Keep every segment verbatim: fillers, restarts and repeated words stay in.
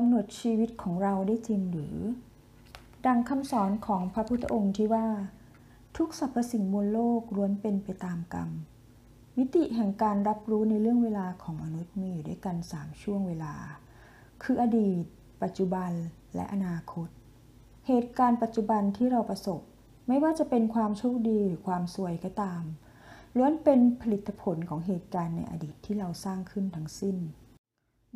กำหนดชีวิตของเราได้จริงหรือดังคำสอนของพระพุทธองค์ที่ว่าทุกสรรพสิ่งบนโลกล้วนเป็นไปตามกรรมมิติแห่งการรับรู้ในเรื่องเวลาของมนุษย์มีอยู่ด้วยกันสามช่วงเวลาคืออดีตปัจจุบันและอนาคตเหตุการณ์ปัจจุบันที่เราประสบไม่ว่าจะเป็นความโชคดีหรือความซวยก็ตามล้วนเป็นผลิตผลของเหตุการณ์ในอดีตที่เราสร้างขึ้นทั้งสิ้น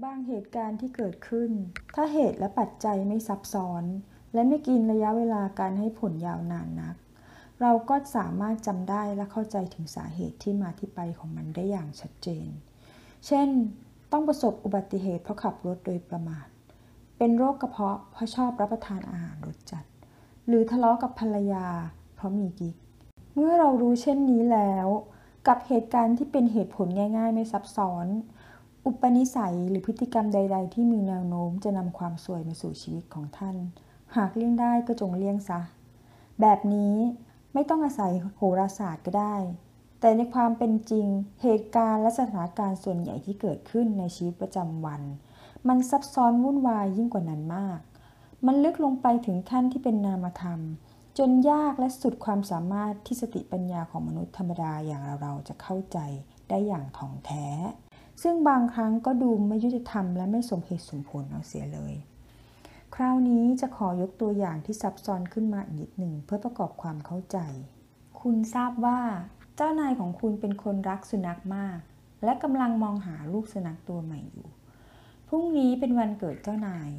บางเหตุการณ์ที่เกิดขึ้นถ้าเหตุและปัจจัยไม่ซับซ้อนและไม่กินระยะเวลาการให้ผลยาวนานนักเราก็สามารถจำได้และเข้าใจถึงสาเหตุที่มาที่ไปของมันได้อย่างชัดเจนเช่นต้องประสบอุบัติเหตุเพราะขับรถโดยประมาทเป็นโรคกระเพาะเพราะชอบรับประทานอาหารรสจัดหรือทะเลาะกับภรรยาเพราะมีกิ๊กเมื่อเรารู้เช่นนี้แล้วกับเหตุการณ์ที่เป็นเหตุผลง่ายๆไม่ซับซ้อนอุปนิสัยหรือพฤติกรรมใดๆที่มีแนวโน้มจะนำความซวยมาสู่ชีวิตของท่านหากเลี่ยงได้ก็จงเลี่ยงซะแบบนี้ไม่ต้องอาศัยโหราศาสตร์ก็ได้แต่ในความเป็นจริงเหตุการณ์และสถานการณ์ส่วนใหญ่ที่เกิดขึ้นในชีวิตประจำวันมันซับซ้อนวุ่นวายยิ่งกว่านั้นมากมันลึกลงไปถึงขั้นที่เป็นนามธรรมจนยากและสุดความสามารถที่สติปัญญาของมนุษย์ธรรมดาอย่างเราๆจะเข้าใจได้อย่างถ่องแท้ซึ่งบางครั้งก็ดูไม่ยุติธรรมและไม่สมเหตุสมผลเอาเสียเลยคราวนี้จะขอยกตัวอย่างที่ซับซ้อนขึ้นมาอีกนิดหนึ่งเพื่อประกอบความเข้าใจคุณทราบว่าเจ้านายของคุณเป็นคนรักสุนัขมากและกำลังมองหาลูกสุนัขตัวใหม่อยู่พรุ่งนี้เป็นวันเกิดเจ้านาย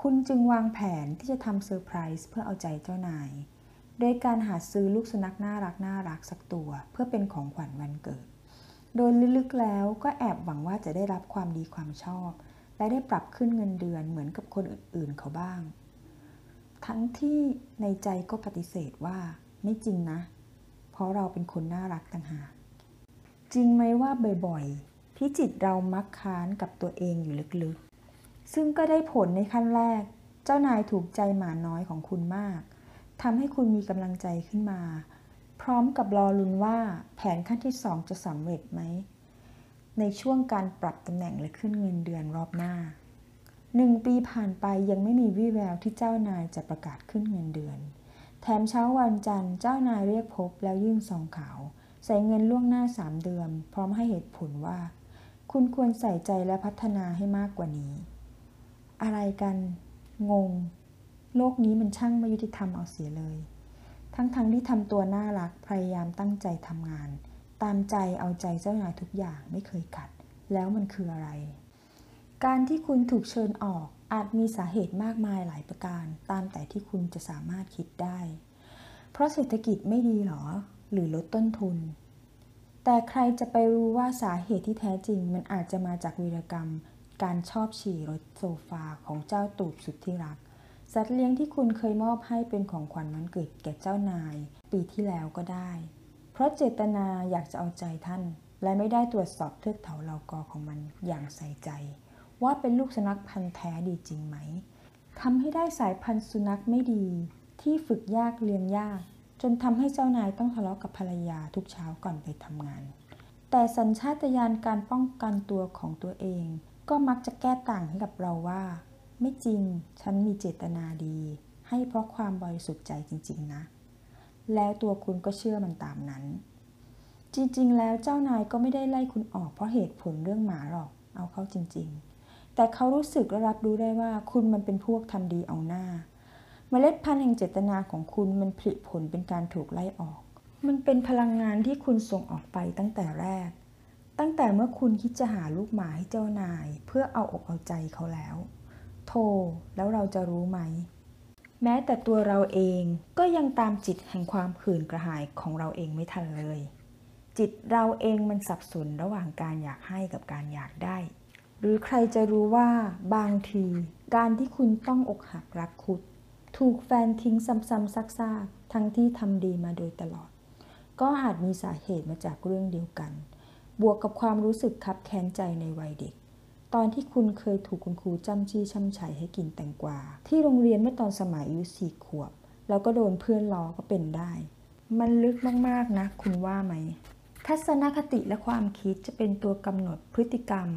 คุณจึงวางแผนที่จะทำเซอร์ไพรส์เพื่อเอาใจเจ้านายโดยการหาซื้อลูกสุนัขน่ารักน่ารักสักตัวเพื่อเป็นของขวัญวันเกิดโดยลึกๆแล้วก็แอบหวังว่าจะได้รับความดีความชอบและได้ปรับขึ้นเงินเดือนเหมือนกับคนอื่นๆเขาบ้างทั้งที่ในใจก็ปฏิเสธว่าไม่จริงนะเพราะเราเป็นคนน่ารักต่างหากจริงไหมว่าบ่อยๆที่จิตเรามักค้านกับตัวเองอยู่ลึกๆซึ่งก็ได้ผลในขั้นแรกเจ้านายถูกใจหมาน้อยของคุณมากทำให้คุณมีกำลังใจขึ้นมาพร้อมกับรอลุ้นว่าแผนขั้นที่สองจะสำเร็จไหมในช่วงการปรับตำแหน่งและขึ้นเงินเดือนรอบหน้าหนึ่งปีผ่านไปยังไม่มีวี่แววที่เจ้านายจะประกาศขึ้นเงินเดือนแถมเช้าวันจันทร์เจ้านายเรียกพบแล้วยื่นซองขาวใส่เงินล่วงหน้าสามเดือนพร้อมให้เหตุผลว่าคุณควรใส่ใจและพัฒนาให้มากกว่านี้อะไรกันงงโลกนี้มันช่างไม่ยุติธรรมเอาเสียเลยทั้งๆที่ทำตัวน่ารักพยายามตั้งใจทำงานตามใจเอาใจเจ้านายทุกอย่างไม่เคยขัดแล้วมันคืออะไรการที่คุณถูกเชิญออกอาจมีสาเหตุมากมายหลายประการตามแต่ที่คุณจะสามารถคิดได้เพราะเศรษฐกิจไม่ดีหรอหรือลดต้นทุนแต่ใครจะไปรู้ว่าสาเหตุที่แท้จริงมันอาจจะมาจากวีรกรรมการชอบฉี่รถโซฟาของเจ้าตูบสุดที่รักสัตว์เลี้ยงที่คุณเคยมอบให้เป็นของขวัญวันเกิดแก่เจ้านายปีที่แล้วก็ได้เพราะเจตนาอยากจะเอาใจท่านและไม่ได้ตรวจสอบเทือกเถาเหล่ากอของมันอย่างใส่ใจว่าเป็นลูกสุนัขพันธุ์แท้ดีจริงไหมทำให้ได้สายพันธุ์สุนัขไม่ดีที่ฝึกยากเลี้ยงยากจนทำให้เจ้านายต้องทะเลาะกับภรรยาทุกเช้าก่อนไปทำงานแต่สัญชาตญาณการป้องกันตัวของตัวเองก็มักจะแก้ต่างให้กับเราว่าไม่จริงฉันมีเจตนาดีให้เพราะความบริสุทธิ์ใจจริงๆนะแล้วตัวคุณก็เชื่อมันตามนั้นจริงๆแล้วเจ้านายก็ไม่ได้ไล่คุณออกเพราะเหตุผลเรื่องหมาหรอกเอาเข้าจริงๆแต่เขารู้สึกและรับรู้ได้ว่าคุณมันเป็นพวกทำดีเอาหน้าเมล็ดพันธุ์แห่งเจตนาของคุณมันผลิผลเป็นการถูกไล่ออกมันเป็นพลังงานที่คุณส่งออกไปตั้งแต่แรกตั้งแต่เมื่อคุณคิดจะหาลูกหมาให้เจ้านายเพื่อเอาอกเอาใจเขาแล้วโธ่แล้วเราจะรู้ไหมแม้แต่ตัวเราเองก็ยังตามจิตแห่งความขื่นกระหายของเราเองไม่ทันเลยจิตเราเองมันสับสนระหว่างการอยากให้กับการอยากได้หรือใครจะรู้ว่าบางทีการที่คุณต้องอกหักรักคุดถูกแฟนทิ้งซ้ำๆซักๆทั้งที่ทำดีมาโดยตลอดก็อาจมีสาเหตุมาจากเรื่องเดียวกันบวกกับความรู้สึกคับแค้นใจในวัยเด็กตอนที่คุณเคยถูกคุณครูจ้ำจี้ช้ำไฉให้กินแตงกวาที่โรงเรียนเมื่อตอนสมัยอายุสี่ขวบแล้วก็โดนเพื่อนล้อก็เป็นได้มันลึกมากๆนะคุณว่าไหมทัศนคติและความคิดจะเป็นตัวกำหนดพฤติกรรม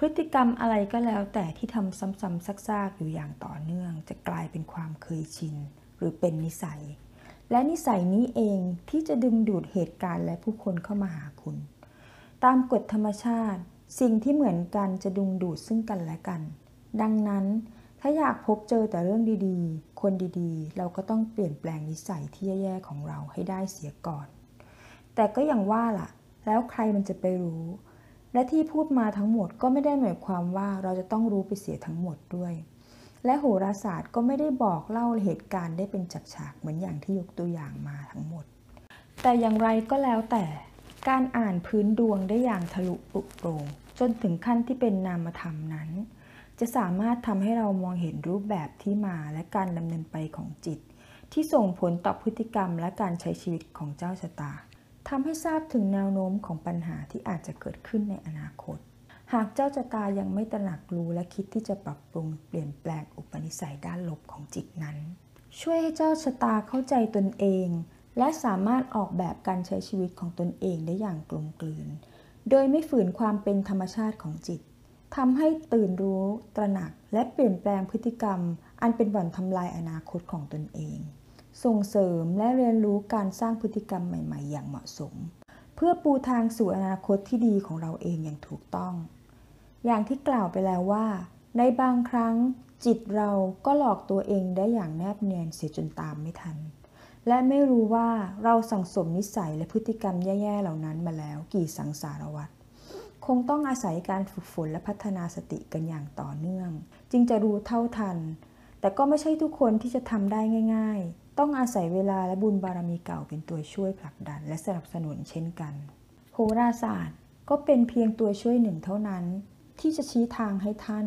พฤติกรรมอะไรก็แล้วแต่ที่ทำซ้ำๆซากๆอยู่อย่างต่อเนื่องจะกลายเป็นความเคยชินหรือเป็นนิสัยและนิสัยนี้เองที่จะดึงดูดเหตุการณ์และผู้คนเข้ามาหาคุณตามกฎธรรมชาติสิ่งที่เหมือนกันจะดึงดูดซึ่งกันและกันดังนั้นถ้าอยากพบเจอแต่เรื่องดีๆคนดีๆเราก็ต้องเปลี่ยนแปลงนิสัยที่แย่ๆของเราให้ได้เสียก่อนแต่ก็อย่างว่าล่ะแล้วใครมันจะไปรู้และที่พูดมาทั้งหมดก็ไม่ได้หมายความว่าเราจะต้องรู้ไปเสียทั้งหมดด้วยและโหราศาสตร์ก็ไม่ได้บอกเล่าเหตุการณ์ได้เป็นฉากๆเหมือนอย่างที่ยกตัวอย่างมาทั้งหมดแต่อย่างไรก็แล้วแต่การอ่านพื้นดวงได้อย่างทะลุปลุกโปร่งจนถึงขั้นที่เป็นนามธรรมนั้นจะสามารถทำให้เรามองเห็นรูปแบบที่มาและการดำเนินไปของจิตที่ส่งผลต่อพฤติกรรมและการใช้ชีวิตของเจ้าชะตาทำให้ทราบถึงแนวโน้มของปัญหาที่อาจจะเกิดขึ้นในอนาคตหากเจ้าชะตายังไม่ตระหนักรู้และคิดที่จะปรับปรุงเปลี่ยนแปลงอุปนิสัยด้านลบของจิตนั้นช่วยให้เจ้าชะตาเข้าใจตนเองและสามารถออกแบบการใช้ชีวิตของตนเองได้อย่างกลมกลืนโดยไม่ฝืนความเป็นธรรมชาติของจิตทำให้ตื่นรู้ตระหนักและเปลี่ยนแปลงพฤติกรรมอันเป็นบ่อนทำลายอนาคตของตนเองส่งเสริมและเรียนรู้การสร้างพฤติกรรมใหม่ๆอย่างเหมาะสมเพื่อปูทางสู่อนาคตที่ดีของเราเองอย่างถูกต้องอย่างที่กล่าวไปแล้วว่าในบางครั้งจิตเราก็หลอกตัวเองได้อย่างแนบเนียนเสียจนตามไม่ทันและไม่รู้ว่าเราสั่งสมนิสัยและพฤติกรรมแย่ๆเหล่านั้นมาแล้วกี่สังสารวัฏคงต้องอาศัยการฝึกฝนและพัฒนาสติกันอย่างต่อเนื่องจึงจะรู้เท่าทันแต่ก็ไม่ใช่ทุกคนที่จะทำได้ง่ายๆต้องอาศัยเวลาและบุญบารมีเก่าเป็นตัวช่วยผลักดันและสนับสนุนเช่นกันโหราศาสตร์ก็เป็นเพียงตัวช่วยหนึ่งเท่านั้นที่จะชี้ทางให้ท่าน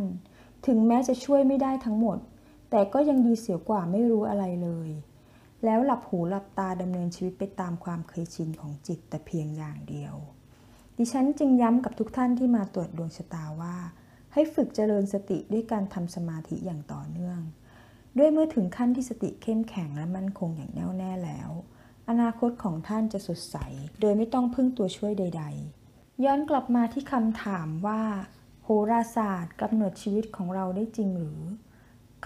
ถึงแม้จะช่วยไม่ได้ทั้งหมดแต่ก็ยังดีเสียกว่าไม่รู้อะไรเลยแล้วหลับหูหลับตาดำเนินชีวิตไปตามความเคยชินของจิตแต่เพียงอย่างเดียวดิฉันจึงย้ำกับทุกท่านที่มาตรวจดวงชะตาว่าให้ฝึกเจริญสติด้วยการทำสมาธิอย่างต่อเนื่องด้วยเมื่อถึงขั้นที่สติเข้มแข็งและมั่นคงอย่างแน่วแน่แล้วอนาคตของท่านจะสดใสโดยไม่ต้องพึ่งตัวช่วยใดๆย้อนกลับมาที่คำถามว่าโหราศาสตร์กำหนดชีวิตของเราได้จริงหรือ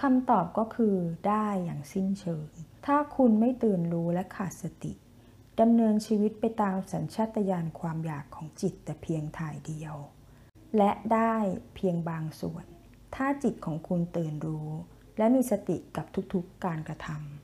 คำตอบก็คือได้อย่างสิ้นเชิงถ้าคุณไม่ตื่นรู้และขาดสติดำเนินชีวิตไปตามสัญชาตญาณความอยากของจิตแต่เพียงถ่ายเดียวและได้เพียงบางส่วนถ้าจิตของคุณตื่นรู้และมีสติกับทุกๆ การกระทำ